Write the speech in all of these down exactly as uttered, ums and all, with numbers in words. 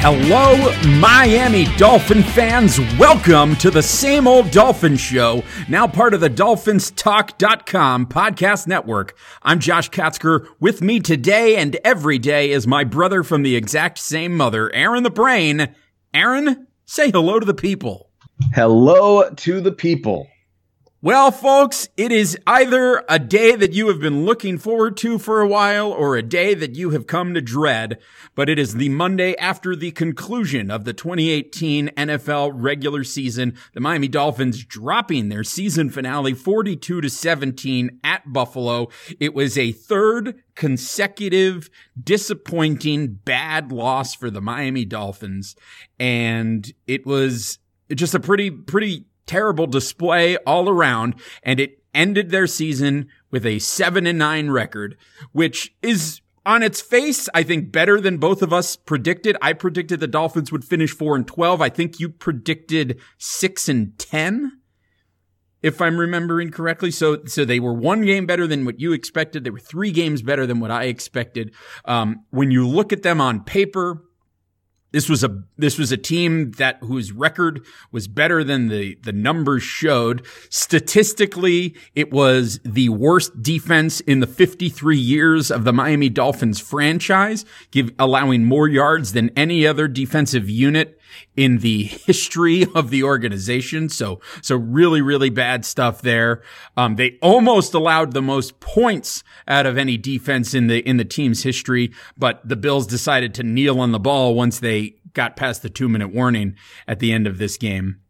Hello, Miami Dolphin fans. Welcome to the Same Old Dolphin Show, now part of the Dolphins Talk dot com podcast network. I'm Josh Katzker. With me today and every day is my brother from the exact same mother, Aaron the Brain. Aaron, say hello to the people. Hello to the people. Well, folks, it is either a day that you have been looking forward to for a while or a day that you have come to dread, but it is the Monday after the conclusion of the twenty eighteen N F L regular season, the Miami Dolphins dropping their season finale forty-two to seventeen at Buffalo. It was a third consecutive disappointing bad loss for the Miami Dolphins, and it was just a pretty, pretty terrible display all around, and it ended their season with a seven and nine record, which is on its face, I think, better than both of us predicted. I predicted the Dolphins would finish four and twelve. I think you predicted six and ten, if I'm remembering correctly. So, so they were one game better than what you expected. They were three games better than what I expected. Um, when you look at them on paper, This was a, this was a team that whose record was better than the, the numbers showed. Statistically, it was the worst defense in the fifty-three years of the Miami Dolphins franchise, give, allowing more yards than any other defensive unit in the history of the organization. So, so really, really bad stuff there. Um, they almost allowed the most points out of any defense in the, in the team's history, but the Bills decided to kneel on the ball once they got past the two minute warning at the end of this game.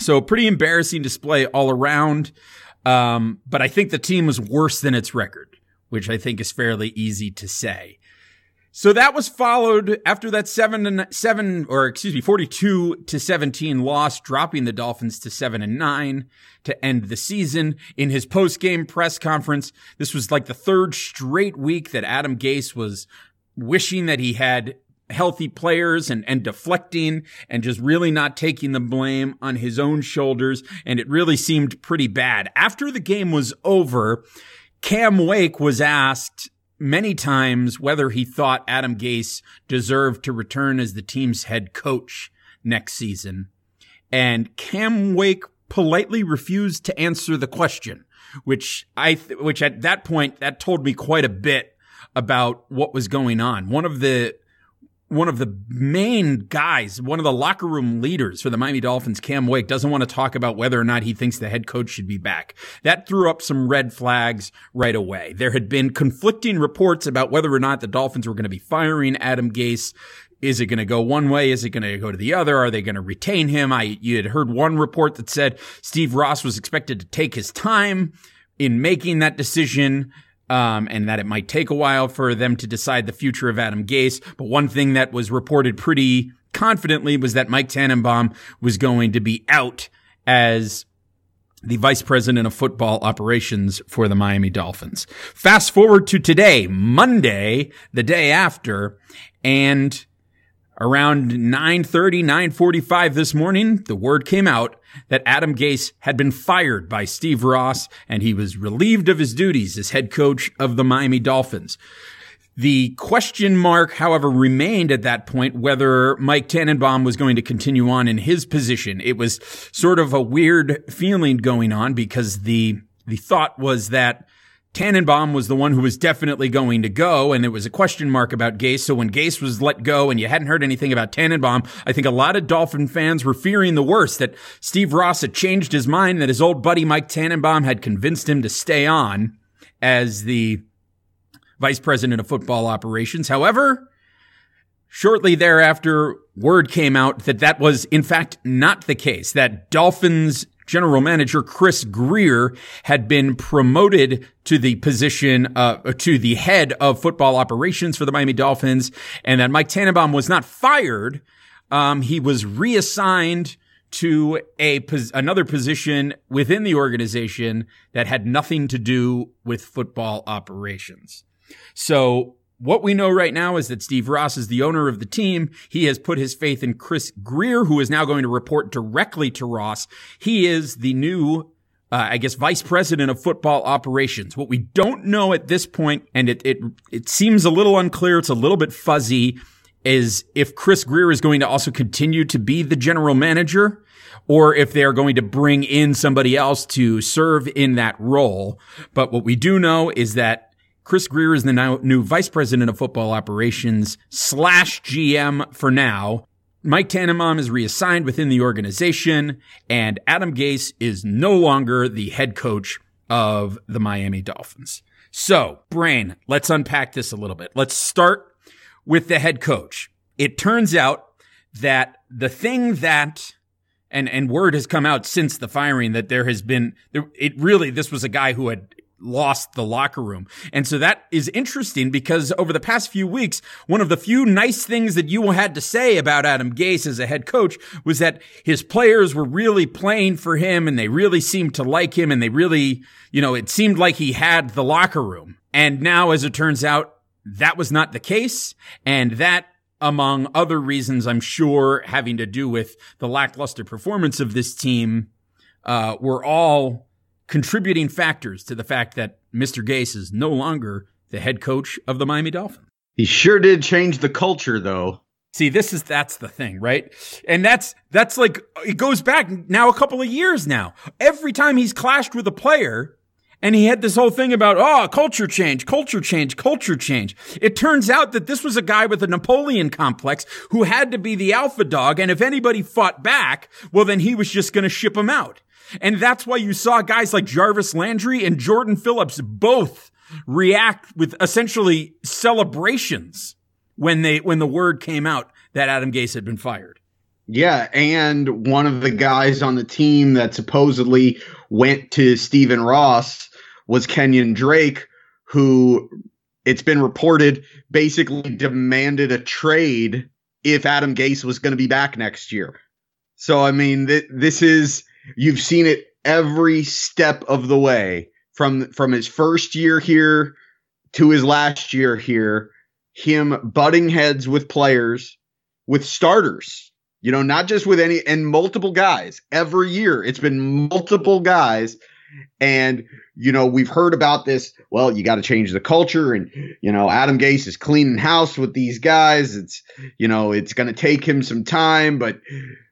So pretty embarrassing display all around. Um, but I think the team was worse than its record, which I think is fairly easy to say. So that was followed after that seven and seven, or excuse me, forty-two to seventeen loss, dropping the Dolphins to seven and nine to end the season. In his post-game press conference, this was like the third straight week that Adam Gase was wishing that he had healthy players and, and deflecting and just really not taking the blame on his own shoulders. And it really seemed pretty bad. After the game was over, Cam Wake was asked many times whether he thought Adam Gase deserved to return as the team's head coach next season. And Cam Wake politely refused to answer the question, which I, th- which at that point, that told me quite a bit about what was going on. One of the, one of the main guys, one of the locker room leaders for the Miami Dolphins, Cam Wake, doesn't want to talk about whether or not he thinks the head coach should be back. That threw up some red flags right away. There had been conflicting reports about whether or not the Dolphins were going to be firing Adam Gase. Is it going to go one way? Is it going to go to the other? Are they going to retain him? I, you had heard one report that said Steve Ross was expected to take his time in making that decision, Um, and that it might take a while for them to decide the future of Adam Gase. But one thing that was reported pretty confidently was that Mike Tannenbaum was going to be out as the vice president of football operations for the Miami Dolphins. Fast forward to today, Monday, the day after, and around nine thirty, nine forty-five this morning, the word came out that Adam Gase had been fired by Steve Ross, and he was relieved of his duties as head coach of the Miami Dolphins. The question mark, however, remained at that point whether Mike Tannenbaum was going to continue on in his position. It was sort of a weird feeling going on because the, the thought was that Tannenbaum was the one who was definitely going to go, and there was a question mark about Gase. So when Gase was let go and you hadn't heard anything about Tannenbaum, I think a lot of Dolphin fans were fearing the worst, that Steve Ross had changed his mind, that his old buddy Mike Tannenbaum had convinced him to stay on as the vice president of football operations. However, shortly thereafter, word came out that that was, in fact, not the case, that Dolphins general manager Chris Grier had been promoted to the position, uh, to the head of football operations for the Miami Dolphins, and that Mike Tannenbaum was not fired. Um, he was reassigned to a pos- another position within the organization that had nothing to do with football operations. So what we know right now is that Steve Ross is the owner of the team. He has put his faith in Chris Grier, who is now going to report directly to Ross. He is the new, uh, I guess, vice president of football operations. What we don't know at this point, and it, it, it seems a little unclear, it's a little bit fuzzy, is if Chris Grier is going to also continue to be the general manager, or if they are going to bring in somebody else to serve in that role. But what we do know is that Chris Grier is the now new vice president of football operations slash G M for now. Mike Tannenbaum is reassigned within the organization, and Adam Gase is no longer the head coach of the Miami Dolphins. So, Brain, let's unpack this a little bit. Let's start with the head coach. It turns out that the thing that, and, and word has come out since the firing that there has been, it really, this was a guy who had lost the locker room. And so that is interesting because over the past few weeks, one of the few nice things that you had to say about Adam Gase as a head coach was that his players were really playing for him and they really seemed to like him and they really, you know, it seemed like he had the locker room. And now, as it turns out, that was not the case. And that, among other reasons, I'm sure, having to do with the lackluster performance of this team, uh, were all contributing factors to the fact that Mister Gase is no longer the head coach of the Miami Dolphins. He sure did change the culture, though. See, this is, that's the thing, right? And that's, that's like, it goes back now a couple of years now. Every time he's clashed with a player, and he had this whole thing about, oh, culture change, culture change, culture change. It turns out that this was a guy with a Napoleon complex who had to be the alpha dog. And if anybody fought back, well, then he was just going to ship him out. And that's why you saw guys like Jarvis Landry and Jordan Phillips both react with essentially celebrations when they, when the word came out that Adam Gase had been fired. Yeah, and one of the guys on the team that supposedly went to Steve Ross was Kenyon Drake, who, it's been reported, basically demanded a trade if Adam Gase was going to be back next year. So, I mean, th- this is, you've seen it every step of the way from, from his first year here to his last year here, him butting heads with players, with starters. You know, not just with any, and multiple guys every year. It's been multiple guys. And, you know, we've heard about this. Well, you got to change the culture. And, you know, Adam Gase is cleaning house with these guys. It's, you know, it's going to take him some time, but,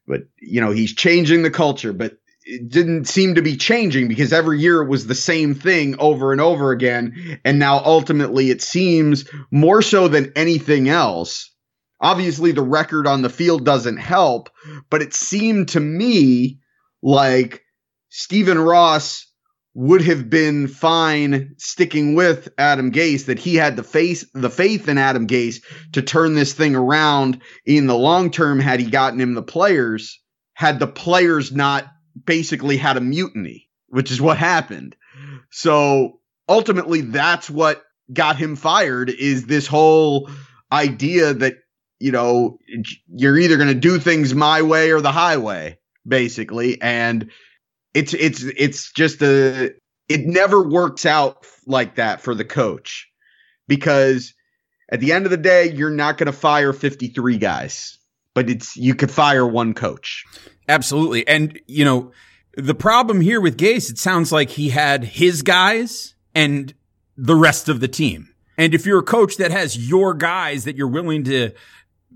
but, you know, he's changing the culture. But it didn't seem to be changing because every year it was the same thing over and over again. And now ultimately it seems more so than anything else. Obviously, the record on the field doesn't help, but it seemed to me like Steve Ross would have been fine sticking with Adam Gase, that he had the, face, the faith in Adam Gase to turn this thing around in the long term had he gotten him the players, had the players not basically had a mutiny, which is what happened. So ultimately, that's what got him fired, is this whole idea that, you know, you're either going to do things my way or the highway, basically. And it's, it's, it's just a, it never works out like that for the coach, because at the end of the day, you're not going to fire fifty-three guys, but it's, you could fire one coach. Absolutely. And, you know, the problem here with Gase, it sounds like he had his guys and the rest of the team. And if you're a coach that has your guys that you're willing to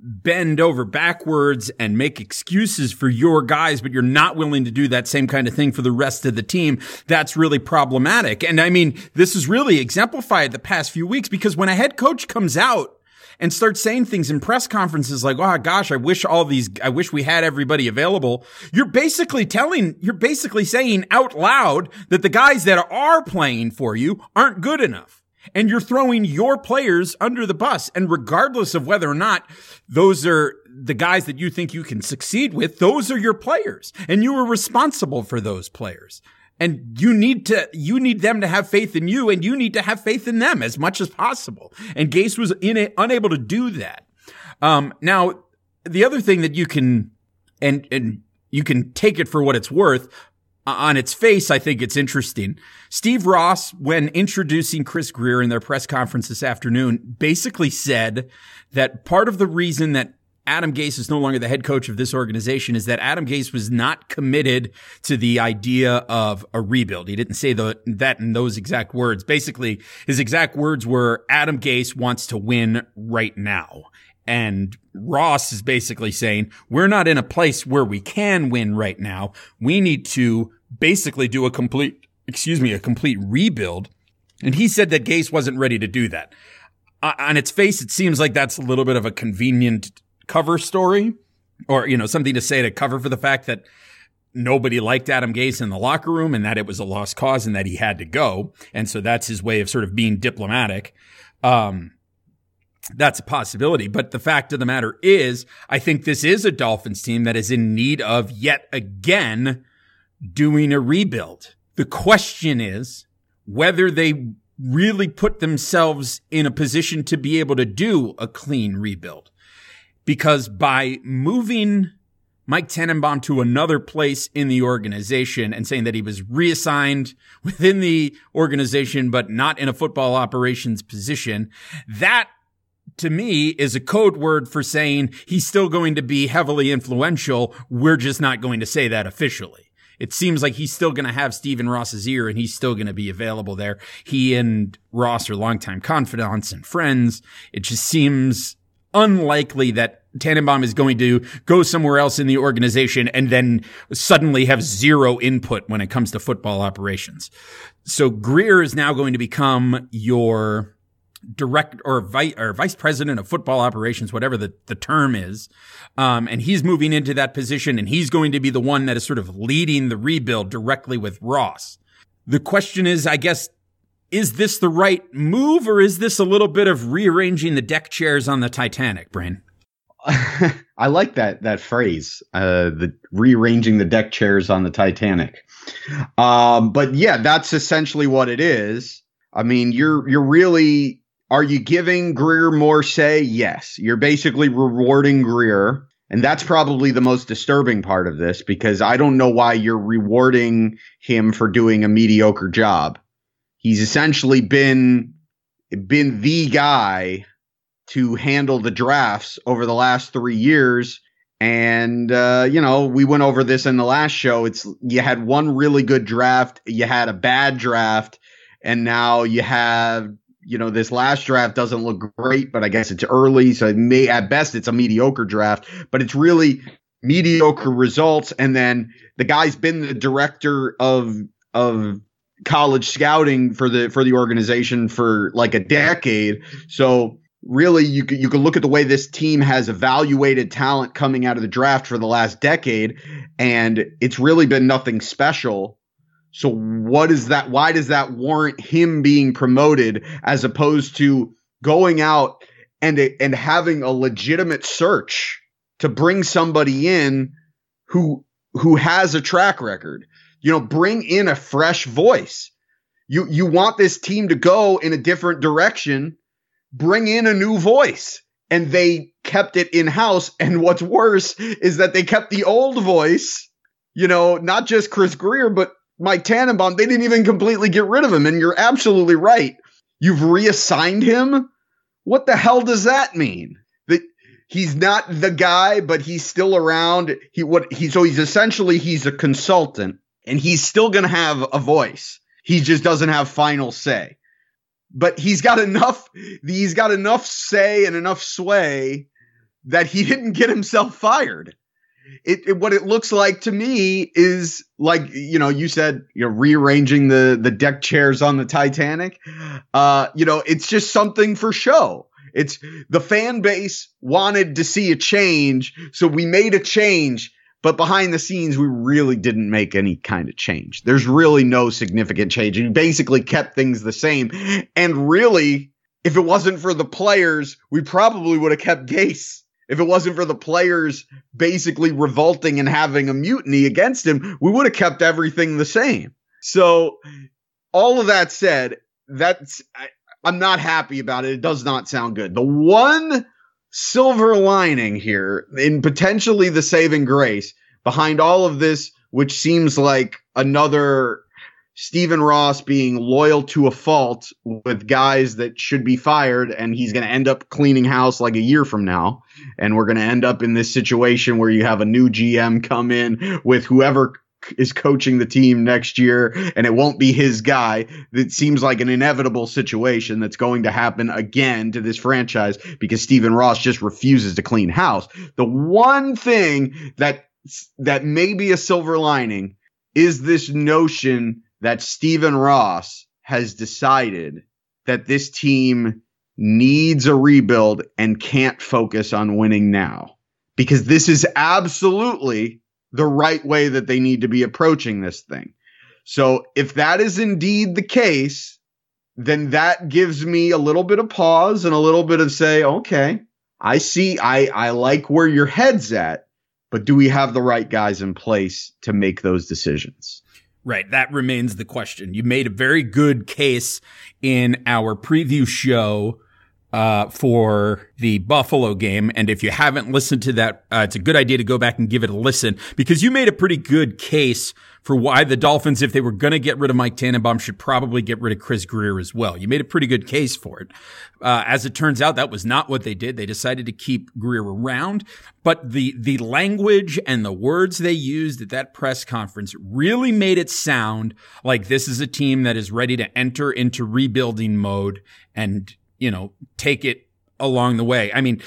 bend over backwards and make excuses for your guys, but you're not willing to do that same kind of thing for the rest of the team, that's really problematic. And I mean, this is really exemplified the past few weeks, because when a head coach comes out and starts saying things in press conferences like, oh gosh, I wish all these, I wish we had everybody available, you're basically telling, you're basically saying out loud that the guys that are playing for you aren't good enough. And you're throwing your players under the bus. And regardless of whether or not those are the guys that you think you can succeed with, those are your players. And you are responsible for those players. And you need to, you need them to have faith in you, and you need to have faith in them as much as possible. And Gase was in it, unable to do that. Um, now, the other thing that you can, and, and you can take it for what it's worth, on its face, I think it's interesting. Steve Ross, when introducing Chris Grier in their press conference this afternoon, basically said that part of the reason that Adam Gase is no longer the head coach of this organization is that Adam Gase was not committed to the idea of a rebuild. He didn't say the, that in those exact words. Basically, his exact words were, Adam Gase wants to win right now. And Ross is basically saying, we're not in a place where we can win right now. We need to basically do a complete, excuse me, a complete rebuild. And he said that Gase wasn't ready to do that. Uh, on its face, it seems like that's a little bit of a convenient cover story, or, you know, something to say to cover for the fact that nobody liked Adam Gase in the locker room and that it was a lost cause and that he had to go. And so that's his way of sort of being diplomatic. Um, That's a possibility. But the fact of the matter is, I think this is a Dolphins team that is in need of yet again doing a rebuild. The question is whether they really put themselves in a position to be able to do a clean rebuild. Because by moving Mike Tannenbaum to another place in the organization and saying that he was reassigned within the organization but not in a football operations position, that to me is a code word for saying he's still going to be heavily influential. We're just not going to say that officially. It seems like he's still going to have Stephen Ross's ear and he's still going to be available there. He and Ross are longtime confidants and friends. It just seems unlikely that Tannenbaum is going to go somewhere else in the organization and then suddenly have zero input when it comes to football operations. So Grier is now going to become your direct or vice or vice president of football operations, whatever the, the term is. Um, and he's moving into that position and he's going to be the one that is sort of leading the rebuild directly with Ross. The question is, I guess, is this the right move or is this a little bit of rearranging the deck chairs on the Titanic, Brain? I like that, that phrase, uh, the rearranging the deck chairs on the Titanic. Um, but yeah, that's essentially what it is. I mean, you're, you're really, are you giving Grier more say? Yes. You're basically rewarding Grier. And that's probably the most disturbing part of this, because I don't know why you're rewarding him for doing a mediocre job. He's essentially been been the guy to handle the drafts over the last three years. And, uh, you know, we went over this in the last show. It's you had one really good draft. You had a bad draft. And now you have, you know, this last draft doesn't look great, but I guess it's early. So it may, at best, it's a mediocre draft, but it's really mediocre results. And then the guy's been the director of, of college scouting for the, for the organization for like a decade. So really you can, you can look at the way this team has evaluated talent coming out of the draft for the last decade. And it's really been nothing special. So what is that? Why does that warrant him being promoted as opposed to going out and and having a legitimate search to bring somebody in who who has a track record? You know, bring in a fresh voice. You you want this team to go in a different direction. Bring in a new voice. And they kept it in-house. And what's worse is that they kept the old voice, you know, not just Chris Grier, but Mike Tannenbaum. They didn't even completely get rid of him. And you're absolutely right. You've reassigned him. What the hell does that mean? That he's not the guy, but he's still around. He what he so he's essentially he's a consultant and he's still going to have a voice. He just doesn't have final say. But he's got enough he's got enough say and enough sway that he didn't get himself fired. It, it what it looks like to me is like, you know, you said you're rearranging the, the deck chairs on the Titanic. Uh, you know, it's just something for show. It's the fan base wanted to see a change. So we made a change. But behind the scenes, we really didn't make any kind of change. There's really no significant change. You basically kept things the same. And really, if it wasn't for the players, we probably would have kept Gase. If it wasn't for the players basically revolting and having a mutiny against him, we would have kept everything the same. So all of that said, that's I, I'm not happy about it. It does not sound good. The one silver lining here, in potentially the saving grace behind all of this, which seems like another Stephen Ross being loyal to a fault with guys that should be fired, and he's going to end up cleaning house like a year from now. And we're going to end up in this situation where you have a new G M come in with whoever is coaching the team next year and it won't be his guy. That seems like an inevitable situation that's going to happen again to this franchise because Stephen Ross just refuses to clean house. The one thing that that may be a silver lining is this notion that Stephen Ross has decided that this team needs a rebuild and can't focus on winning now, because this is absolutely the right way that they need to be approaching this thing. So if that is indeed the case, then that gives me a little bit of pause and a little bit of say, okay, I see, I, I like where your head's at, but do we have the right guys in place to make those decisions? Right. That remains the question. You made a very good case in our preview show uh for the Buffalo game. And if you haven't listened to that, uh, it's a good idea to go back and give it a listen, because you made a pretty good case for why the Dolphins, if they were going to get rid of Mike Tannenbaum, should probably get rid of Chris Grier as well. You made a pretty good case for it. Uh, as it turns out, that was not what they did. They decided to keep Grier around, but the, the language and the words they used at that press conference really made it sound like this is a team that is ready to enter into rebuilding mode and, you know, take it along the way. I mean,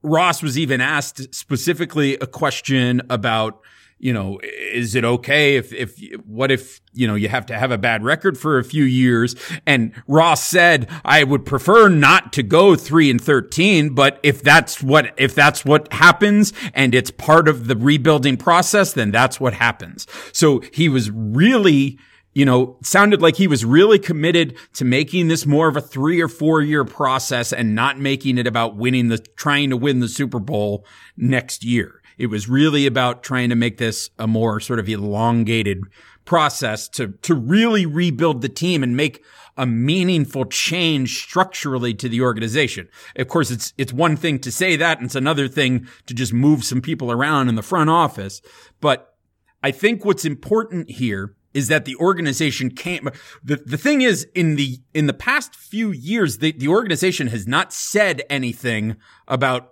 Ross was even asked specifically a question about, you know, is it okay if, if, what if, you know, you have to have a bad record for a few years? And Ross said, I would prefer not to go three and thirteen, but if that's what, if that's what happens and it's part of the rebuilding process, then that's what happens. So he was really, you know, sounded like he was really committed to making this more of a three or four year process and not making it about winning the, trying to win the Super Bowl next year. It was really about trying to make this a more sort of elongated process to, to really rebuild the team and make a meaningful change structurally to the organization. Of course, it's, it's one thing to say that, and it's another thing to just move some people around in the front office. But I think what's important here is that the organization can't, the, the thing is, in the, in the past few years, the, the organization has not said anything about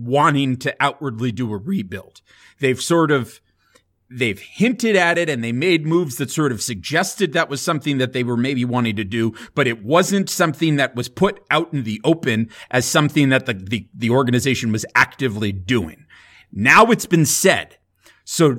wanting to outwardly do a rebuild. They've sort of, they've hinted at it, and they made moves that sort of suggested that was something that they were maybe wanting to do, but it wasn't something that was put out in the open as something that the, the, the organization was actively doing. Now it's been said. So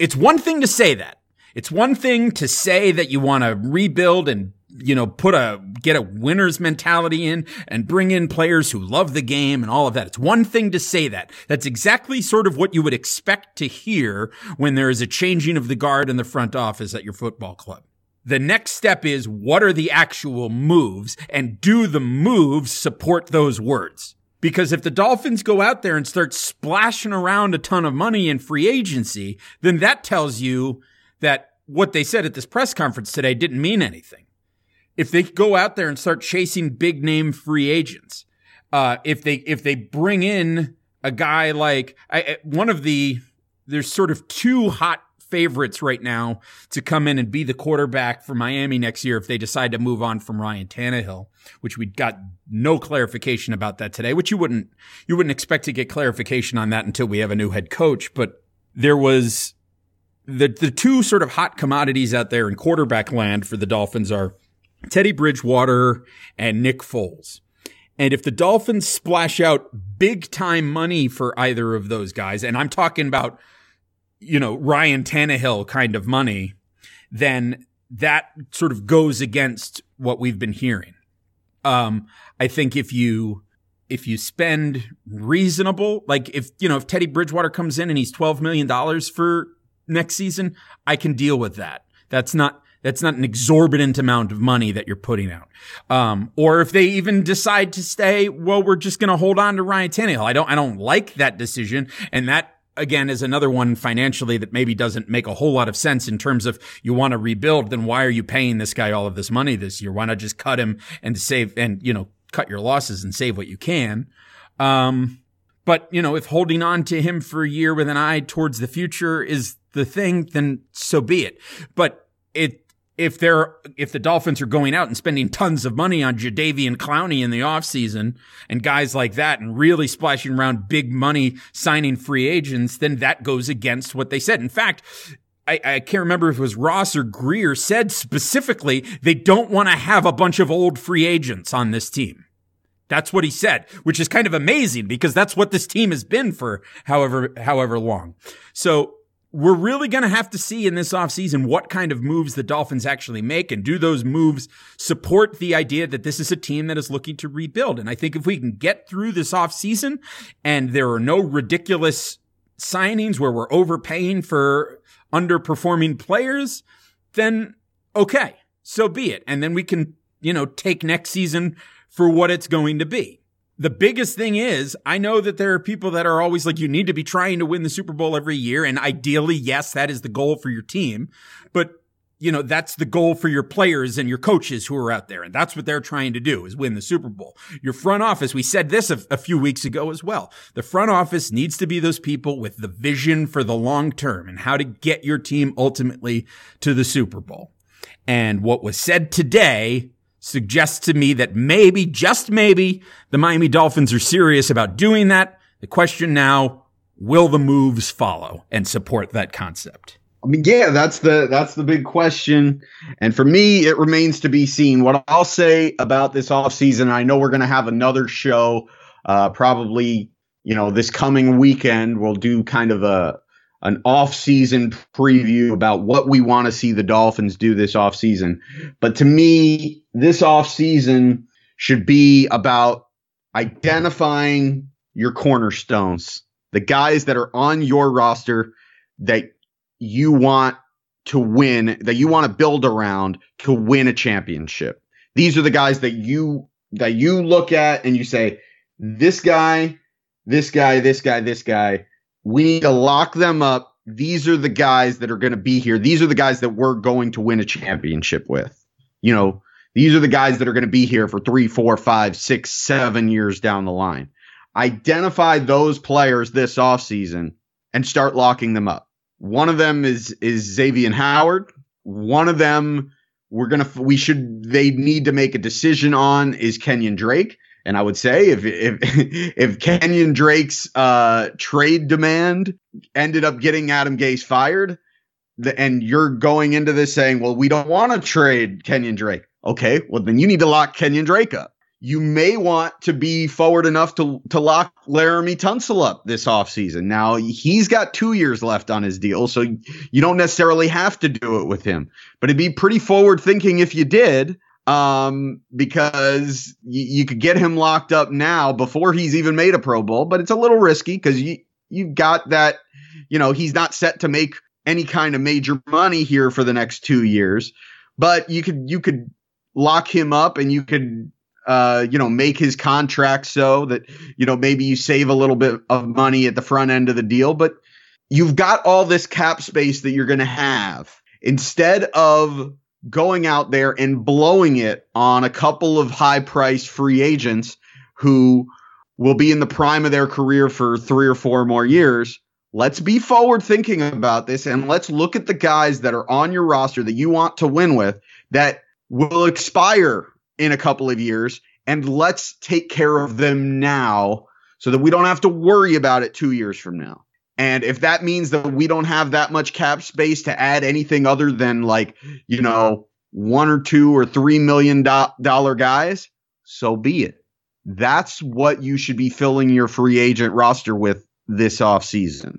it's one thing to say that. It's one thing to say that you want to rebuild and, you know, put a, get a winner's mentality in and bring in players who love the game and all of that. It's one thing to say that. That's exactly sort of what you would expect to hear when there is a changing of the guard in the front office at your football club. The next step is, what are the actual moves, and do the moves support those words? Because if the Dolphins go out there and start splashing around a ton of money in free agency, then that tells you that what they said at this press conference today didn't mean anything. If they go out there and start chasing big name free agents, uh, if they, if they bring in a guy like I, one of the, there's sort of two hot favorites right now to come in and be the quarterback for Miami next year if they decide to move on from Ryan Tannehill, which we got no clarification about that today, which you wouldn't, you wouldn't expect to get clarification on that until we have a new head coach. But there was, The the two sort of hot commodities out there in quarterback land for the Dolphins are Teddy Bridgewater and Nick Foles. And if the Dolphins splash out big time money for either of those guys, and I'm talking about, you know, Ryan Tannehill kind of money, then that sort of goes against what we've been hearing. Um, I think if you If you spend reasonable, like if, you know, if Teddy Bridgewater comes in and he's twelve million dollars for next season, I can deal with that. That's not, that's not an exorbitant amount of money that you're putting out. Um, or if they even decide to stay, well, we're just going to hold on to Ryan Tannehill. I don't, I don't like that decision. And that, again, is another one financially that maybe doesn't make a whole lot of sense in terms of, you want to rebuild, then why are you paying this guy all of this money this year? Why not just cut him and save and, you know, cut your losses and save what you can? Um, but, you know, if holding on to him for a year with an eye towards the future is the thing, then so be it. But it, if they're, if the Dolphins are going out and spending tons of money on Jadeveon Clowney in the offseason and guys like that, and really splashing around big money signing free agents, then that goes against what they said. In fact, I, I can't remember if it was Ross or Grier, said specifically they don't want to have a bunch of old free agents on this team. That's what he said, which is kind of amazing because that's what this team has been for however however long. So we're really going to have to see in this offseason what kind of moves the Dolphins actually make, and do those moves support the idea that this is a team that is looking to rebuild. And I think if we can get through this offseason and there are no ridiculous signings where we're overpaying for underperforming players, then okay, so be it. And then we can, you know, take next season for what it's going to be. The biggest thing is, I know that there are people that are always like, you need to be trying to win the Super Bowl every year. And ideally, yes, that is the goal for your team. But, you know, that's the goal for your players and your coaches who are out there. And that's what they're trying to do, is win the Super Bowl. Your front office, we said this a, a few weeks ago as well. The front office needs to be those people with the vision for the long term and how to get your team ultimately to the Super Bowl. And what was said today suggests to me that maybe, just maybe, the Miami Dolphins are serious about doing that. The question now, will the moves follow and support that concept? I mean, yeah, that's the that's the big question. And for me, it remains to be seen. What I'll say about this offseason, I know we're going to have another show uh, probably, you know, this coming weekend. We'll do kind of a an offseason preview about what we want to see the Dolphins do this offseason. But to me, this offseason should be about identifying your cornerstones, the guys that are on your roster that you want to win, that you want to build around to win a championship. These are the guys that you that you look at and you say, this guy, this guy, this guy, this guy, we need to lock them up. These are the guys that are going to be here. These are the guys that we're going to win a championship with. You know, these are the guys that are going to be here for three, four, five, six, seven years down the line. Identify those players this offseason and start locking them up. One of them is is Xavier Howard. One of them we're gonna we should they need to make a decision on is Kenyon Drake. And I would say if if if Kenyon Drake's uh, trade demand ended up getting Adam Gase fired, the, and you're going into this saying, well, we don't want to trade Kenyon Drake. Okay, well, then you need to lock Kenyon Drake up. You may want to be forward enough to, to lock Laramie Tunsil up this offseason. Now, he's got two years left on his deal, so you don't necessarily have to do it with him. But it'd be pretty forward thinking if you did. Um, because you, you could get him locked up now before he's even made a Pro Bowl, but it's a little risky because you, you've got that, you know, he's not set to make any kind of major money here for the next two years, but you could, you could lock him up and you could, uh, you know, make his contract so that, you know, maybe you save a little bit of money at the front end of the deal, but you've got all this cap space that you're going to have instead of going out there and blowing it on a couple of high-priced free agents who will be in the prime of their career for three or four more years. Let's be forward thinking about this, and let's look at the guys that are on your roster that you want to win with that will expire in a couple of years, and let's take care of them now so that we don't have to worry about it two years from now. And if that means that we don't have that much cap space to add anything other than like, you know, one or two or three million dollar guys, so be it. That's what you should be filling your free agent roster with this offseason,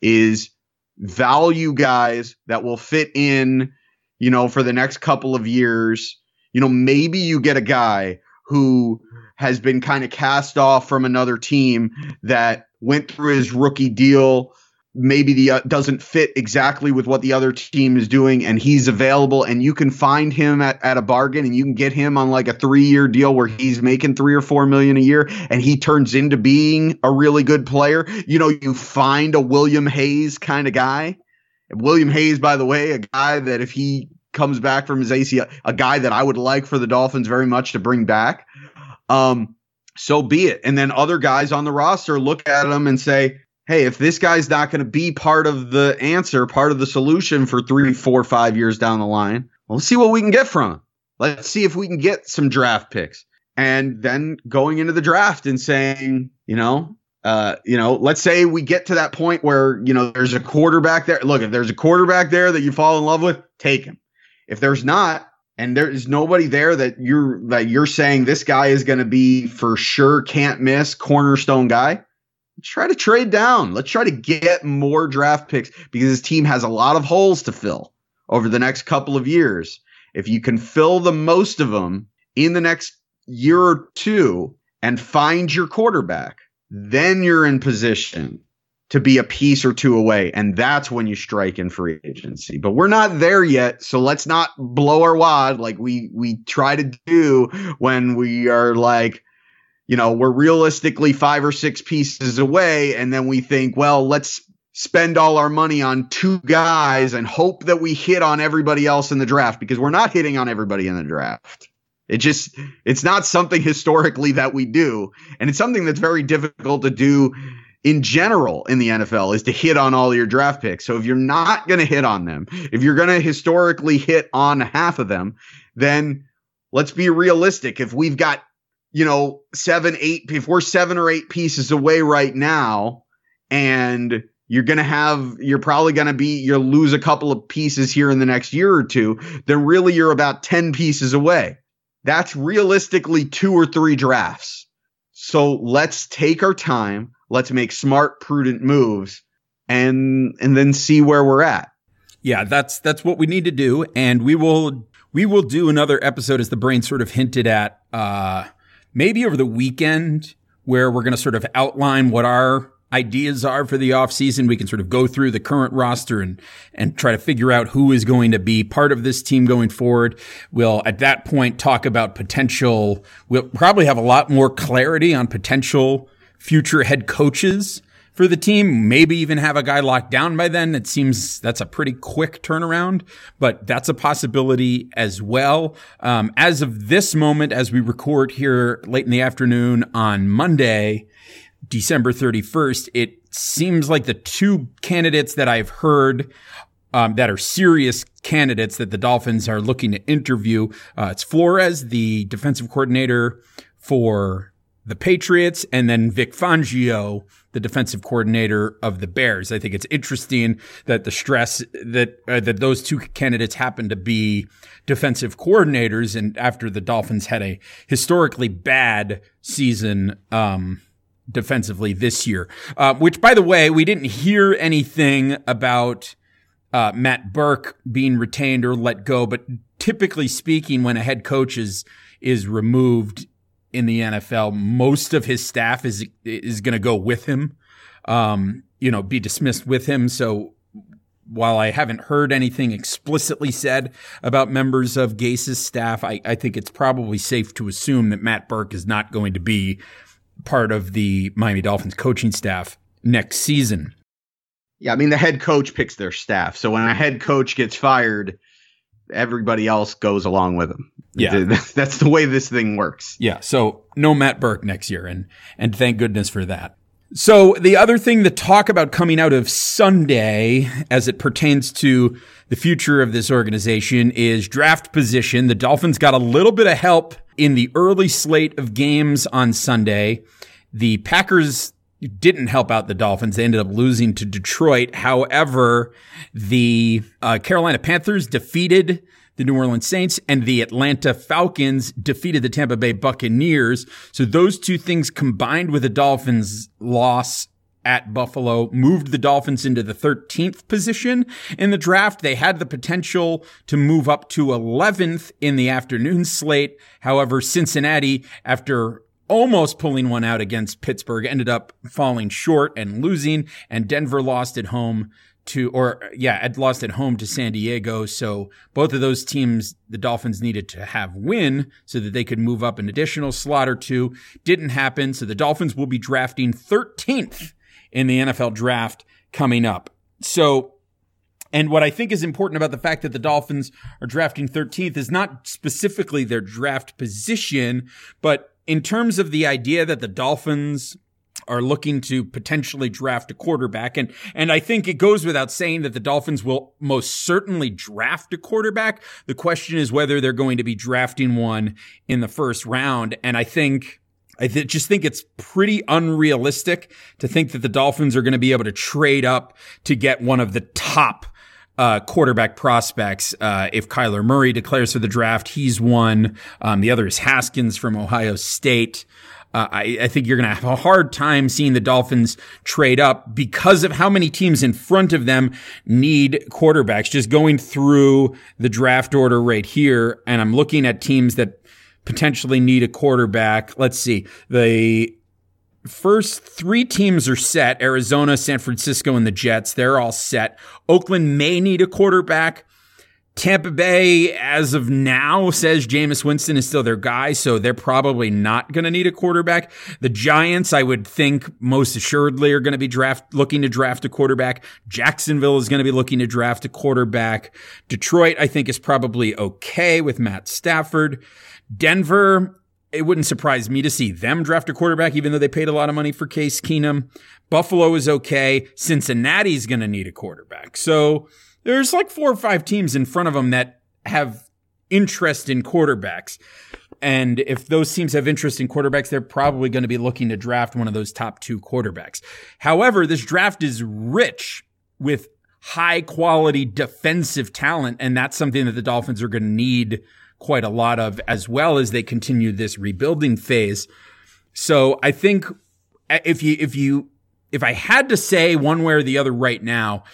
is value guys that will fit in, you know, for the next couple of years. You know, maybe you get a guy who has been kind of cast off from another team that went through his rookie deal, maybe the uh, doesn't fit exactly with what the other team is doing, and he's available, and you can find him at, at a bargain, and you can get him on like a three-year deal where he's making three or four million a year, and he turns into being a really good player. You know, you find a William Hayes kind of guy. William Hayes, by the way, a guy that if he comes back from his A C L, a guy that I would like for the Dolphins very much to bring back. Um, So be it. And then other guys on the roster look at them and say, hey, if this guy's not going to be part of the answer, part of the solution for three, four, five years down the line, well, let's see what we can get from him. Let's see if we can get some draft picks. And then going into the draft and saying, you know, Uh, you know, let's say we get to that point where, you know, there's a quarterback there. Look, if there's a quarterback there that you fall in love with, take him. If there's not, and there is nobody there that you're that you're saying this guy is going to be for sure, can't miss, cornerstone guy, let's try to trade down. Let's try to get more draft picks, because this team has a lot of holes to fill over the next couple of years. If you can fill the most of them in the next year or two and find your quarterback, then you're in position to be a piece or two away. And that's when you strike in free agency. But we're not there yet. So let's not blow our wad like we, we try to do when we are like, you know, we're realistically five or six pieces away. And then we think, well, let's spend all our money on two guys and hope that we hit on everybody else in the draft, because we're not hitting on everybody in the draft. It just, it's not something historically that we do. And it's something that's very difficult to do in general in the N F L, is to hit on all your draft picks. So if you're not going to hit on them, if you're going to historically hit on half of them, then let's be realistic. If we've got, you know, seven, eight, if we're seven or eight pieces away right now, and you're going to have, you're probably going to be, you'll lose a couple of pieces here in the next year or two, then really you're about ten pieces away. That's realistically two or three drafts. So let's take our time. Let's make smart, prudent moves, and and then see where we're at. Yeah, that's that's what we need to do. And we will we will do another episode, as the brain sort of hinted at, uh, maybe over the weekend, where we're going to sort of outline what our ideas are for the offseason. We can sort of go through the current roster and and try to figure out who is going to be part of this team going forward. We'll, at that point, talk about potential. We'll probably have a lot more clarity on potential future head coaches for the team, maybe even have a guy locked down by then. It seems that's a pretty quick turnaround, but that's a possibility as well. Um, as of this moment, as we record here late in the afternoon on Monday, December thirty-first, it seems like the two candidates that I've heard um, that are serious candidates that the Dolphins are looking to interview, uh, it's Flores, the defensive coordinator for the Patriots, and then Vic Fangio, the defensive coordinator of the Bears. I think it's interesting that the stress that uh, that those two candidates happen to be defensive coordinators, and after the Dolphins had a historically bad season um defensively this year, uh, which, by the way, we didn't hear anything about uh, Matt Burke being retained or let go. But typically speaking, when a head coach is is removed in the N F L, most of his staff is is going to go with him, um, you know, be dismissed with him. So while I haven't heard anything explicitly said about members of Gase's staff, I, I think it's probably safe to assume that Matt Burke is not going to be part of the Miami Dolphins coaching staff next season. Yeah, I mean, the head coach picks their staff. So when a head coach gets fired, everybody else goes along with him. Yeah. That's the way this thing works. Yeah, so no Matt Burke next year, and and thank goodness for that. So the other thing to talk about coming out of Sunday as it pertains to the future of this organization is draft position. The Dolphins got a little bit of help in the early slate of games on Sunday. The Packers didn't help out the Dolphins. They ended up losing to Detroit. However, the uh, Carolina Panthers defeated the New Orleans Saints, and the Atlanta Falcons defeated the Tampa Bay Buccaneers. So those two things combined with the Dolphins' loss at Buffalo moved the Dolphins into the thirteenth position in the draft. They had the potential to move up to eleventh in the afternoon slate. However, Cincinnati, after almost pulling one out against Pittsburgh, ended up falling short and losing, and Denver lost at home to, or yeah, had lost at home to San Diego. So both of those teams, the Dolphins needed to have win so that they could move up an additional slot or two. Didn't happen. So the Dolphins will be drafting thirteenth in the N F L draft coming up. So, and what I think is important about the fact that the Dolphins are drafting thirteenth is not specifically their draft position, but in terms of the idea that the Dolphins are looking to potentially draft a quarterback. And, and I think it goes without saying that the Dolphins will most certainly draft a quarterback. The question is whether they're going to be drafting one in the first round. And I think I th- just think it's pretty unrealistic to think that the Dolphins are going to be able to trade up to get one of the top uh quarterback prospects. Uh if Kyler Murray declares for the draft, he's one. Um, the other is Haskins from Ohio State. Uh, I, I think you're going to have a hard time seeing the Dolphins trade up because of how many teams in front of them need quarterbacks. Just going through the draft order right here, and I'm looking at teams that potentially need a quarterback. Let's see. The first three teams are set. Arizona, San Francisco, and the Jets. They're all set. Oakland may need a quarterback. Tampa Bay, as of now, says Jameis Winston is still their guy, so they're probably not going to need a quarterback. The Giants, I would think, most assuredly are going to be draft looking to draft a quarterback. Jacksonville is going to be looking to draft a quarterback. Detroit, I think, is probably okay with Matt Stafford. Denver, it wouldn't surprise me to see them draft a quarterback, even though they paid a lot of money for Case Keenum. Buffalo is okay. Cincinnati's going to need a quarterback. So there's like four or five teams in front of them that have interest in quarterbacks. And if those teams have interest in quarterbacks, they're probably going to be looking to draft one of those top two quarterbacks. However, this draft is rich with high-quality defensive talent, and that's something that the Dolphins are going to need quite a lot of as well as they continue this rebuilding phase. So I think if you if you if I had to say one way or the other right now,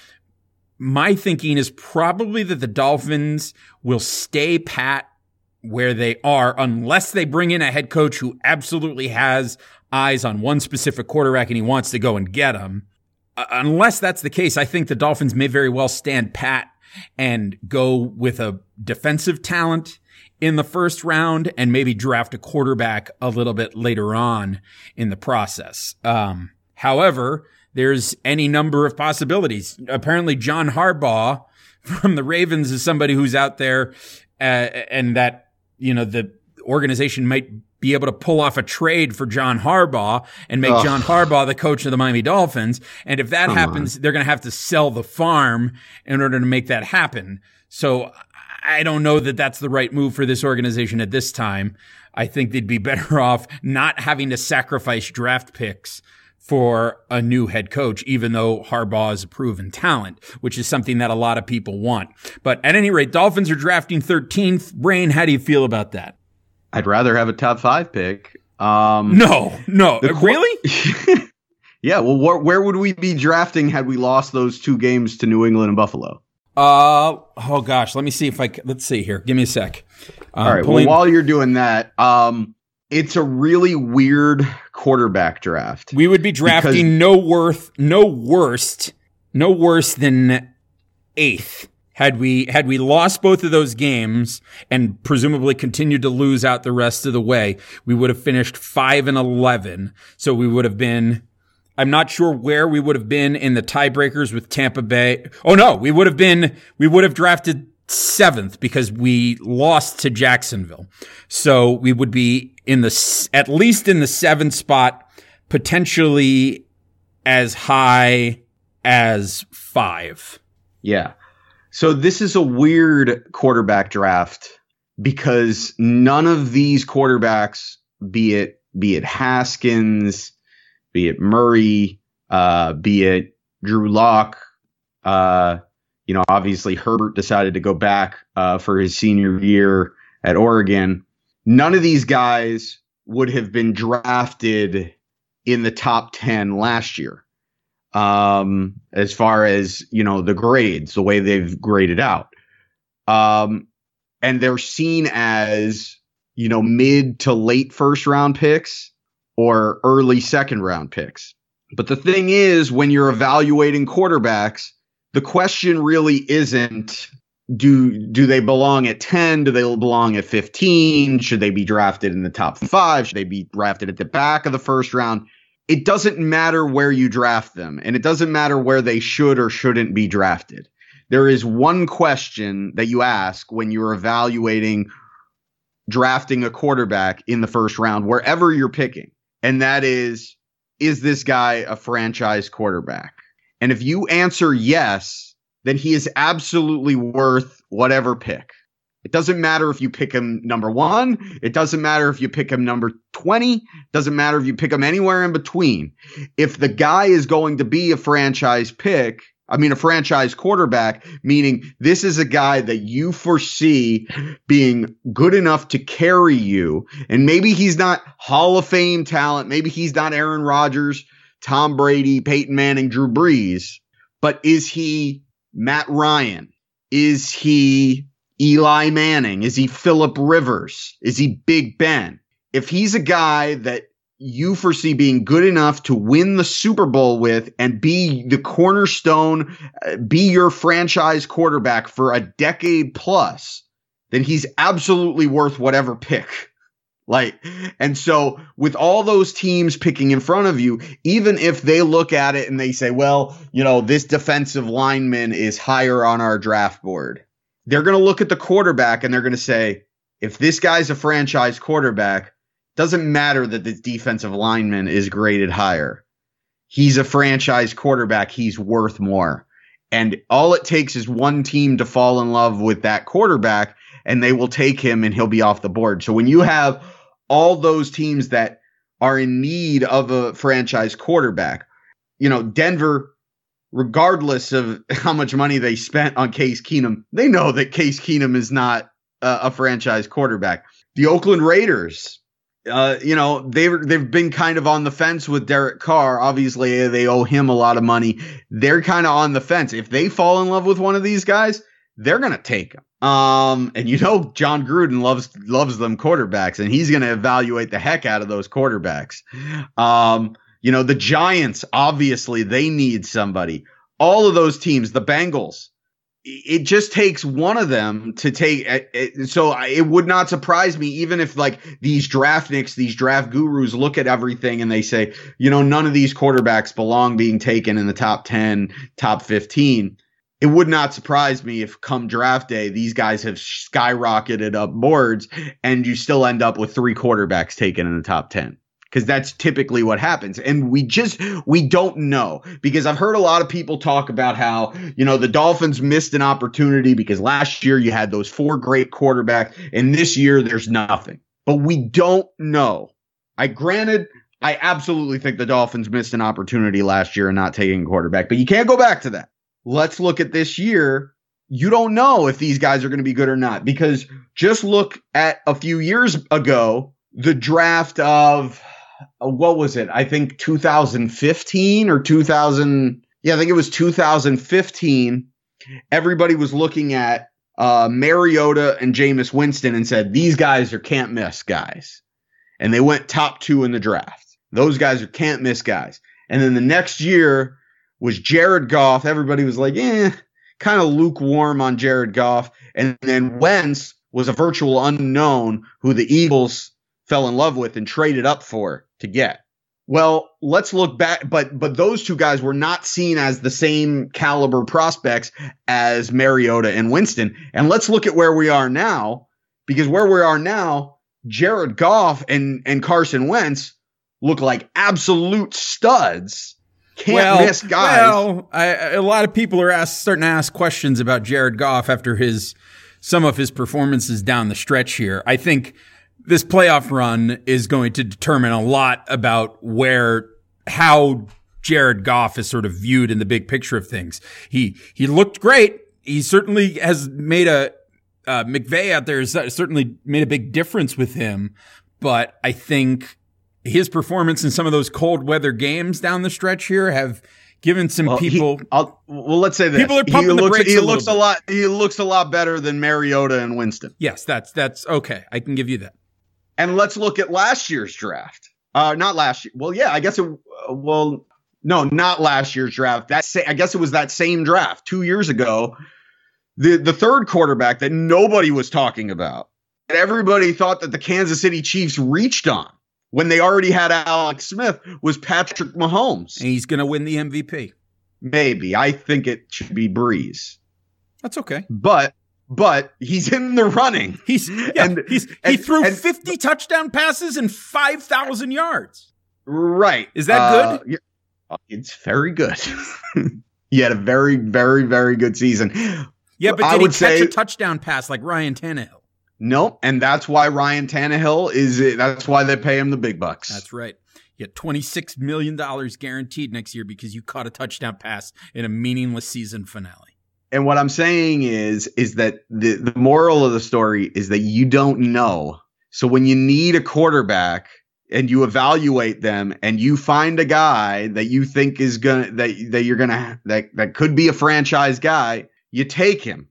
my thinking is probably that the Dolphins will stay pat where they are unless they bring in a head coach who absolutely has eyes on one specific quarterback and he wants to go and get him. Uh, unless that's the case, I think the Dolphins may very well stand pat and go with a defensive talent in the first round and maybe draft a quarterback a little bit later on in the process. Um, however, there's any number of possibilities. Apparently, John Harbaugh from the Ravens is somebody who's out there uh, and that, you know, the organization might be able to pull off a trade for John Harbaugh and make oh. John Harbaugh the coach of the Miami Dolphins. And if that Come happens, on. They're going to have to sell the farm in order to make that happen. So I don't know that that's the right move for this organization at this time. I think they'd be better off not having to sacrifice draft picks for a new head coach, even though Harbaugh is a proven talent, which is something that a lot of people want. But at any rate, Dolphins are drafting thirteenth. Brain, how do you feel about that? I'd rather have a top five pick. Um, no, no. The, really? Yeah, well, wh- where would we be drafting had we lost those two games to New England and Buffalo? Uh, oh, gosh. Let me see if I can. Let's see here. Give me a sec. Um, All right. Pulling- well, while you're doing that, um, it's a really weird quarterback draft. We would be drafting no worth, no worst, no worse than eighth had we had we lost both of those games and presumably continued to lose out the rest of the way. We would have finished five and eleven, so we would have been. I'm not sure where we would have been in the tiebreakers with Tampa Bay. Oh no, we would have been. We would have drafted seventh because we lost to Jacksonville, so we would be in the at least in the seventh spot, potentially as high as five. Yeah. So this is a weird quarterback draft because none of these quarterbacks, be it be it Haskins, be it Murray, uh, be it Drew Lock, uh, you know, obviously Herbert decided to go back uh, for his senior year at Oregon. None of these guys would have been drafted in the top ten last year, um, as far as, you know, the grades, the way they've graded out. Um, and they're seen as, you know, mid to late first round picks or early second round picks. But the thing is, when you're evaluating quarterbacks, the question really isn't, Do do they belong at ten? Do they belong at fifteen? Should they be drafted in the top five? Should they be drafted at the back of the first round? It doesn't matter where you draft them, and it doesn't matter where they should or shouldn't be drafted. There is one question that you ask when you're evaluating drafting a quarterback in the first round, wherever you're picking, and that is, is this guy a franchise quarterback? And if you answer yes, then he is absolutely worth whatever pick. It doesn't matter if you pick him number one. It doesn't matter if you pick him number twenty. It doesn't matter if you pick him anywhere in between. If the guy is going to be a franchise pick, I mean, a franchise quarterback, meaning this is a guy that you foresee being good enough to carry you. And maybe he's not Hall of Fame talent. Maybe he's not Aaron Rodgers, Tom Brady, Peyton Manning, Drew Brees. But is he Matt Ryan? Is he Eli Manning? Is he Philip Rivers? Is he Big Ben? If he's a guy that you foresee being good enough to win the Super Bowl with and be the cornerstone, be your franchise quarterback for a decade plus, then he's absolutely worth whatever pick. Like, and so with all those teams picking in front of you, even if they look at it and they say, well, you know, this defensive lineman is higher on our draft board, they're going to look at the quarterback and they're going to say, if this guy's a franchise quarterback, doesn't matter that the defensive lineman is graded higher. He's a franchise quarterback. He's worth more. And all it takes is one team to fall in love with that quarterback, and they will take him and he'll be off the board. So when you have all those teams that are in need of a franchise quarterback, you know, Denver, regardless of how much money they spent on Case Keenum, they know that Case Keenum is not uh, a franchise quarterback. The Oakland Raiders, uh, you know, they've, they've been kind of on the fence with Derek Carr. Obviously, they owe him a lot of money. They're kind of on the fence. If they fall in love with one of these guys, they're going to take him. Um, and you know, John Gruden loves, loves them quarterbacks, and he's going to evaluate the heck out of those quarterbacks. Um, you know, the Giants, obviously they need somebody. All of those teams, the Bengals, it just takes one of them to take it. So it would not surprise me, even if like these draftniks, these draft gurus look at everything and they say, you know, none of these quarterbacks belong being taken in the top ten, top fifteen. It would not surprise me if come draft day, these guys have skyrocketed up boards and you still end up with three quarterbacks taken in the top ten, because that's typically what happens. And we just we don't know, because I've heard a lot of people talk about how, you know, the Dolphins missed an opportunity because last year you had those four great quarterbacks and this year there's nothing. But we don't know. I granted, I absolutely think the Dolphins missed an opportunity last year in not taking a quarterback, but you can't go back to that. Let's look at this year. You don't know if these guys are going to be good or not, because just look at a few years ago, the draft of, what was it? I think two thousand fifteen or two thousand. Yeah, I think it was two thousand fifteen. Everybody was looking at uh, Mariota and Jameis Winston and said, these guys are can't miss guys. And they went top two in the draft. Those guys are can't miss guys. And then the next year was Jared Goff. Everybody was like, eh, kind of lukewarm on Jared Goff. And then Wentz was a virtual unknown who the Eagles fell in love with and traded up for to get. Well, let's look back. But but those two guys were not seen as the same caliber prospects as Mariota and Winston. And let's look at where we are now, because where we are now, Jared Goff and, and Carson Wentz look like absolute studs. Can't well, miss guys. Well, I, a lot of people are asked, starting to ask questions about Jared Goff after his some of his performances down the stretch here. I think this playoff run is going to determine a lot about where how Jared Goff is sort of viewed in the big picture of things. He he looked great. He certainly has made a uh, McVay out there has certainly made a big difference with him, but I think his performance in some of those cold weather games down the stretch here have given some well, people. He, I'll, well, let's say that people are pumping he the looks, brakes. He a looks bit. a lot. He looks a lot better than Mariota and Winston. Yes, that's that's okay. I can give you that. And let's look at last year's draft. Uh, not last year. Well, yeah, I guess it. Uh, well, no, not last year's draft. That sa- I guess it was that same draft two years ago. The the third quarterback that nobody was talking about, that everybody thought that the Kansas City Chiefs reached on, when they already had Alex Smith, was Patrick Mahomes. And he's going to win the M V P. Maybe. I think it should be Brees. That's okay. But but he's in the running. He's yeah, and, he's and, he threw and, fifty and, touchdown passes and five thousand yards. Right. Is that uh, good? Yeah, it's very good. He had a very, very, very good season. Yeah, but did he catch say, a touchdown pass like Ryan Tannehill? Nope, and that's why Ryan Tannehill is it. That's why they pay him the big bucks. That's right. You get twenty-six million dollars guaranteed next year because you caught a touchdown pass in a meaningless season finale. And what I'm saying is, is that the, the moral of the story is that you don't know. So when you need a quarterback and you evaluate them and you find a guy that you think is gonna that that you're gonna that that could be a franchise guy, you take him.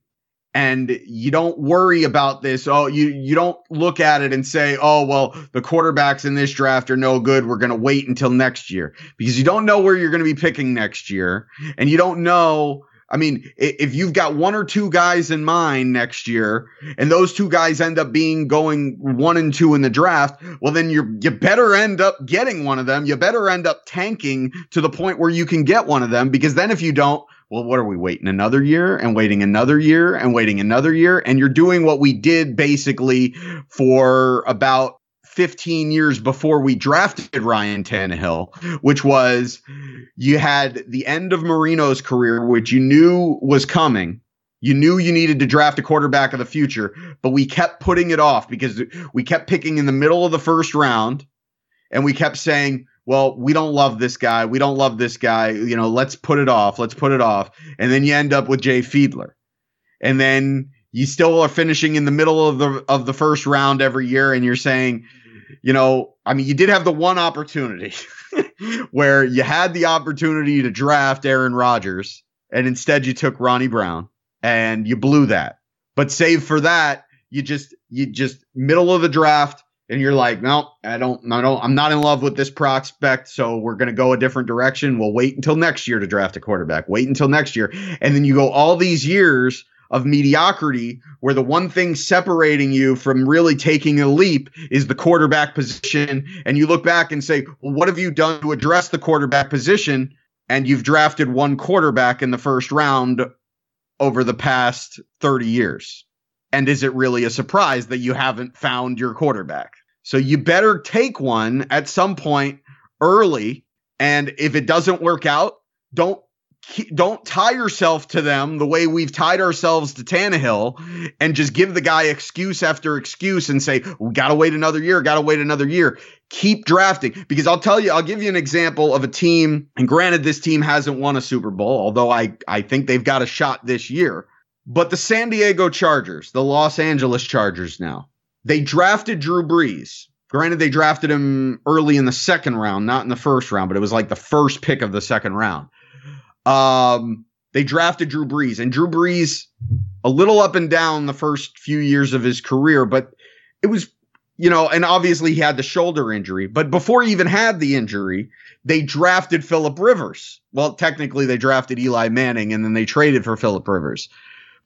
And you don't worry about this. Oh, you, you don't look at it and say, oh, well, the quarterbacks in this draft are no good. We're going to wait until next year, because you don't know where you're going to be picking next year. And you don't know. I mean, if you've got one or two guys in mind next year and those two guys end up being going one and two in the draft, well, then you're, you better end up getting one of them. You better end up tanking to the point where you can get one of them, because then if you don't, well, what are we waiting another year and waiting another year and waiting another year? And you're doing what we did basically for about fifteen years before we drafted Ryan Tannehill, which was you had the end of Marino's career, which you knew was coming. You knew you needed to draft a quarterback of the future, but we kept putting it off because we kept picking in the middle of the first round and we kept saying, well, we don't love this guy. We don't love this guy. You know, let's put it off. Let's put it off. And then you end up with Jay Fiedler. And then you still are finishing in the middle of the of the first round every year. And you're saying, you know, I mean, you did have the one opportunity where you had the opportunity to draft Aaron Rodgers, and instead you took Ronnie Brown and you blew that. But save for that, you just you just middle of the draft. And you're like, no, I don't, I don't, I'm not in love with this prospect. So we're going to go a different direction. We'll wait until next year to draft a quarterback. Wait until next year. And then you go all these years of mediocrity where the one thing separating you from really taking a leap is the quarterback position. And you look back and say, well, what have you done to address the quarterback position? And you've drafted one quarterback in the first round over the past thirty years. And is it really a surprise that you haven't found your quarterback? So you better take one at some point early. And if it doesn't work out, don't don't tie yourself to them the way we've tied ourselves to Tannehill and just give the guy excuse after excuse and say, we got to wait another year, got to wait another year. Keep drafting, because I'll tell you, I'll give you an example of a team. And granted, this team hasn't won a Super Bowl, although I, I think they've got a shot this year. But the San Diego Chargers, the Los Angeles Chargers now, they drafted Drew Brees. Granted, they drafted him early in the second round, not in the first round, but it was like the first pick of the second round. Um, they drafted Drew Brees, and Drew Brees a little up and down the first few years of his career, but it was, you know, and obviously he had the shoulder injury. But before he even had the injury, they drafted Philip Rivers. Well, technically they drafted Eli Manning, and then they traded for Philip Rivers.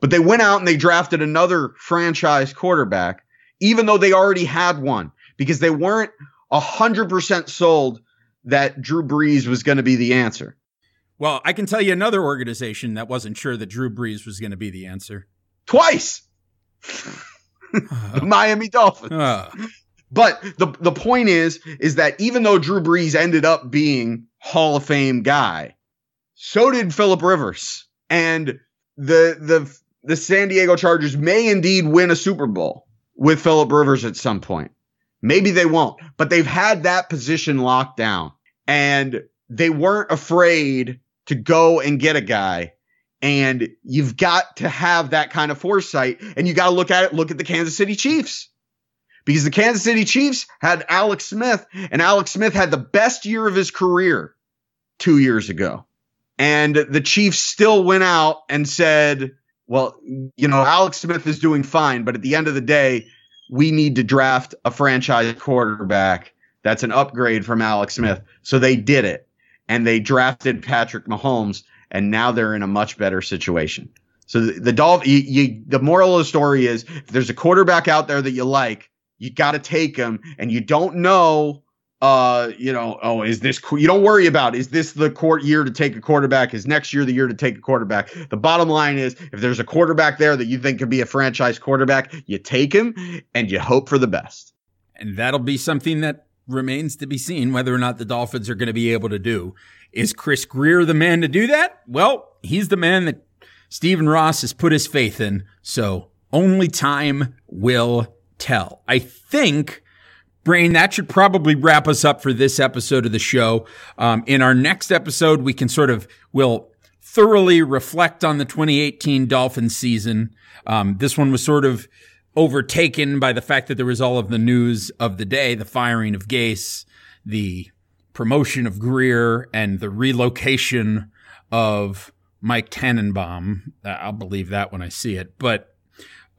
But they went out and they drafted another franchise quarterback, even though they already had one, because they weren't one hundred percent sold that Drew Brees was going to be the answer. Well, I can tell you another organization that wasn't sure that Drew Brees was going to be the answer. Twice! The Miami Dolphins. Uh. But the the point is, is that even though Drew Brees ended up being Hall of Fame guy, so did Philip Rivers. And The the the San Diego Chargers may indeed win a Super Bowl with Philip Rivers at some point. Maybe they won't, but they've had that position locked down, and they weren't afraid to go and get a guy. And you've got to have that kind of foresight, and you got to look at it. Look at the Kansas City Chiefs, because the Kansas City Chiefs had Alex Smith, and Alex Smith had the best year of his career two years ago. And the Chiefs still went out and said, well, you know, Alex Smith is doing fine, but at the end of the day, we need to draft a franchise quarterback that's an upgrade from Alex Smith. So they did it, and they drafted Patrick Mahomes, and now they're in a much better situation. So the the, Dolph- you, you, the moral of the story is, if there's a quarterback out there that you like, you got to take him, and you don't know. Uh, you know, oh, is this cool? You don't worry about, is this the court year to take a quarterback? Is next year the year to take a quarterback? The bottom line is, if there's a quarterback there that you think could be a franchise quarterback, you take him and you hope for the best. And that'll be something that remains to be seen, whether or not the Dolphins are going to be able to do. Is Chris Grier the man to do that? Well, he's the man that Steven Ross has put his faith in, so only time will tell. I think, Brain, that should probably wrap us up for this episode of the show. Um, in our next episode, we can sort of, we'll thoroughly reflect on the twenty eighteen Dolphins season. Um, this one was sort of overtaken by the fact that there was all of the news of the day, the firing of Gase, the promotion of Grier, and the relocation of Mike Tannenbaum. I'll believe that when I see it. But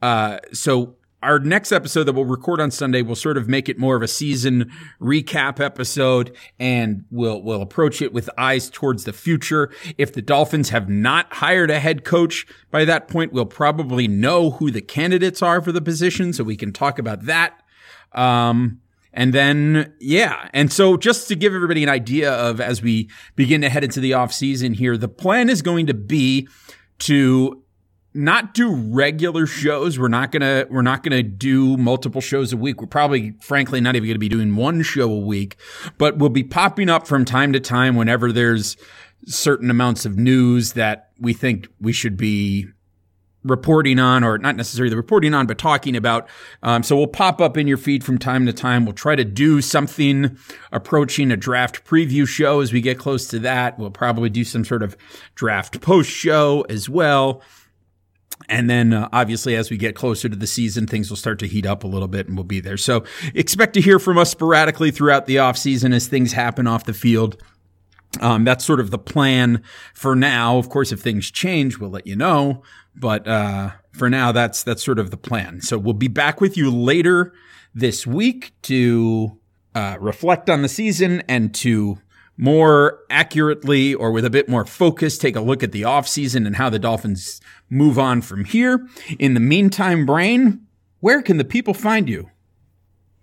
uh, so our next episode that we'll record on Sunday, we'll sort of make it more of a season recap episode, and we'll we'll approach it with eyes towards the future. If the Dolphins have not hired a head coach by that point, we'll probably know who the candidates are for the position, so we can talk about that. Um And then, yeah. And so just to give everybody an idea of, as we begin to head into the off season here, the plan is going to be to not do regular shows. We're not going to, we're not going to do multiple shows a week. We're probably, frankly, not even going to be doing one show a week, but we'll be popping up from time to time whenever there's certain amounts of news that we think we should be reporting on, or not necessarily reporting on, but talking about. Um, so we'll pop up in your feed from time to time. We'll try to do something approaching a draft preview show as we get close to that. We'll probably do some sort of draft post show as well. And then uh, obviously as we get closer to the season, things will start to heat up a little bit and we'll be there. So expect to hear from us sporadically throughout the off season as things happen off the field. Um, that's sort of the plan for now. Of course, if things change, we'll let you know. But uh, for now, that's that's sort of the plan. So we'll be back with you later this week to uh, reflect on the season and to more accurately, or with a bit more focus, take a look at the offseason and how the Dolphins move on from here. In the meantime, Brain, where can the people find you?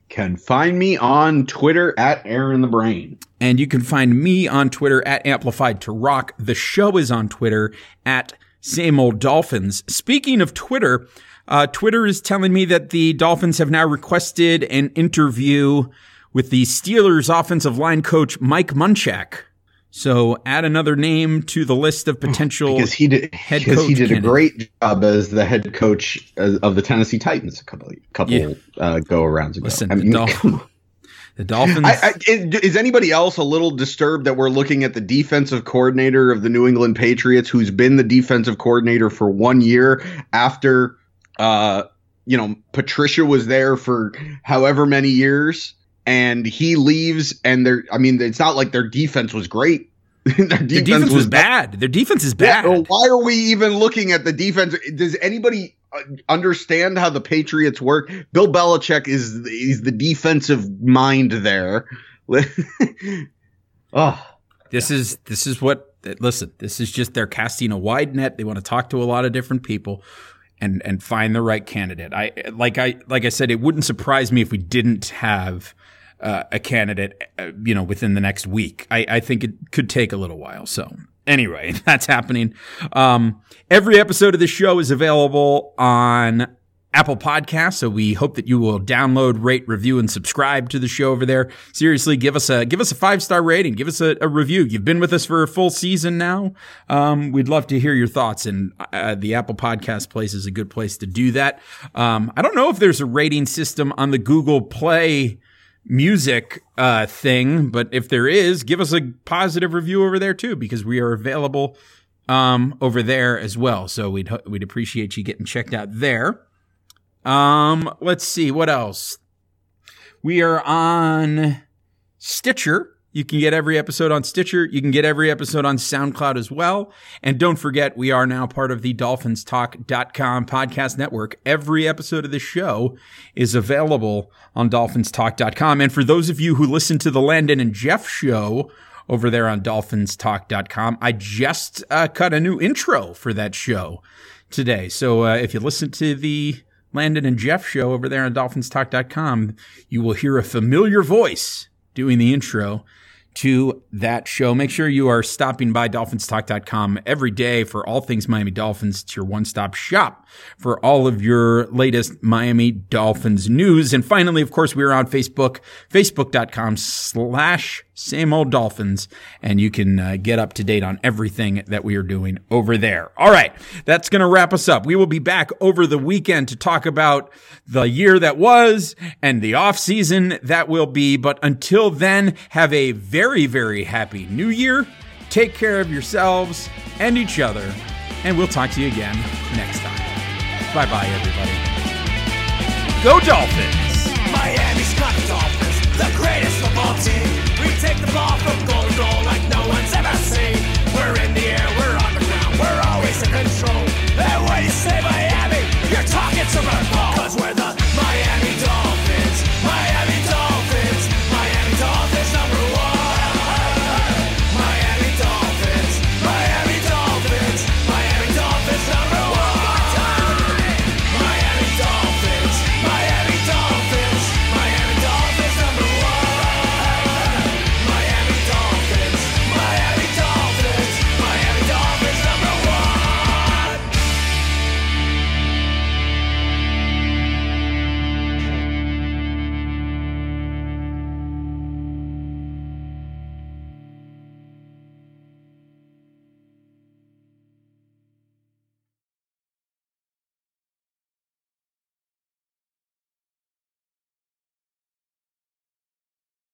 Can find me on Twitter at Aaron the Brain. And you can find me on Twitter at Amplified to Rock. The show is on Twitter at Same Old Dolphins. Speaking of Twitter, uh, Twitter is telling me that the Dolphins have now requested an interview with the Steelers offensive line coach Mike Munchak. So add another name to the list of potential because he did, head because coach he did candidates. A great job as the head coach of the Tennessee Titans a couple couple yeah. uh, go-arounds ago. Listen, I mean, the, Dolphin, the Dolphins. I, I, is, is anybody else a little disturbed that we're looking at the defensive coordinator of the New England Patriots, who's been the defensive coordinator for one year after, uh, you know, Patricia was there for however many years? And he leaves, and they're, I mean, it's not like their defense was great. their defense, the defense was, was bad. bad. Their defense is bad. Yeah, well, why are we even looking at the defense? Does anybody understand how the Patriots work? Bill Belichick is he's the defensive mind there. oh, this is this is what. Listen, this is just they're casting a wide net. They want to talk to a lot of different people and and find the right candidate. I like I like I said, it wouldn't surprise me if we didn't have Uh, a candidate, uh, you know, within the next week. I, I think it could take a little while. So anyway, that's happening. Um, every episode of the show is available on Apple Podcasts. So we hope that you will download, rate, review, and subscribe to the show over there. Seriously, give us a, give us a five-star rating. Give us a, a review. You've been with us for a full season now. Um, we'd love to hear your thoughts, and uh, the Apple Podcast place is a good place to do that. Um, I don't know if there's a rating system on the Google Play music uh thing, but if there is, give us a positive review over there too, because we are available um over there as well. So we'd we'd appreciate you getting checked out there. Um let's see what else. We are on Stitcher. You can get every episode on Stitcher. You can get every episode on SoundCloud as well. And don't forget, we are now part of the Dolphins Talk dot com podcast network. Every episode of the show is available on Dolphins Talk dot com. And for those of you who listen to the Landon and Jeff show over there on Dolphins Talk dot com, I just uh, cut a new intro for that show today. So uh, if you listen to the Landon and Jeff show over there on Dolphins Talk dot com, you will hear a familiar voice doing the intro to that show. Make sure you are stopping by Dolphins Talk dot com every day for all things Miami Dolphins. It's your one-stop shop for all of your latest Miami Dolphins news. And finally, of course, we are on Facebook, facebook.com slash Same old Dolphins, and you can uh, get up to date on everything that we are doing over there. All right, that's going to wrap us up. We will be back over the weekend to talk about the year that was and the off season that will be. But until then, have a very, very happy new year. Take care of yourselves and each other, and we'll talk to you again next time. Bye-bye, everybody. Go Dolphins! Miami's got Dolphins, the greatest of all teams. We take the ball from goal.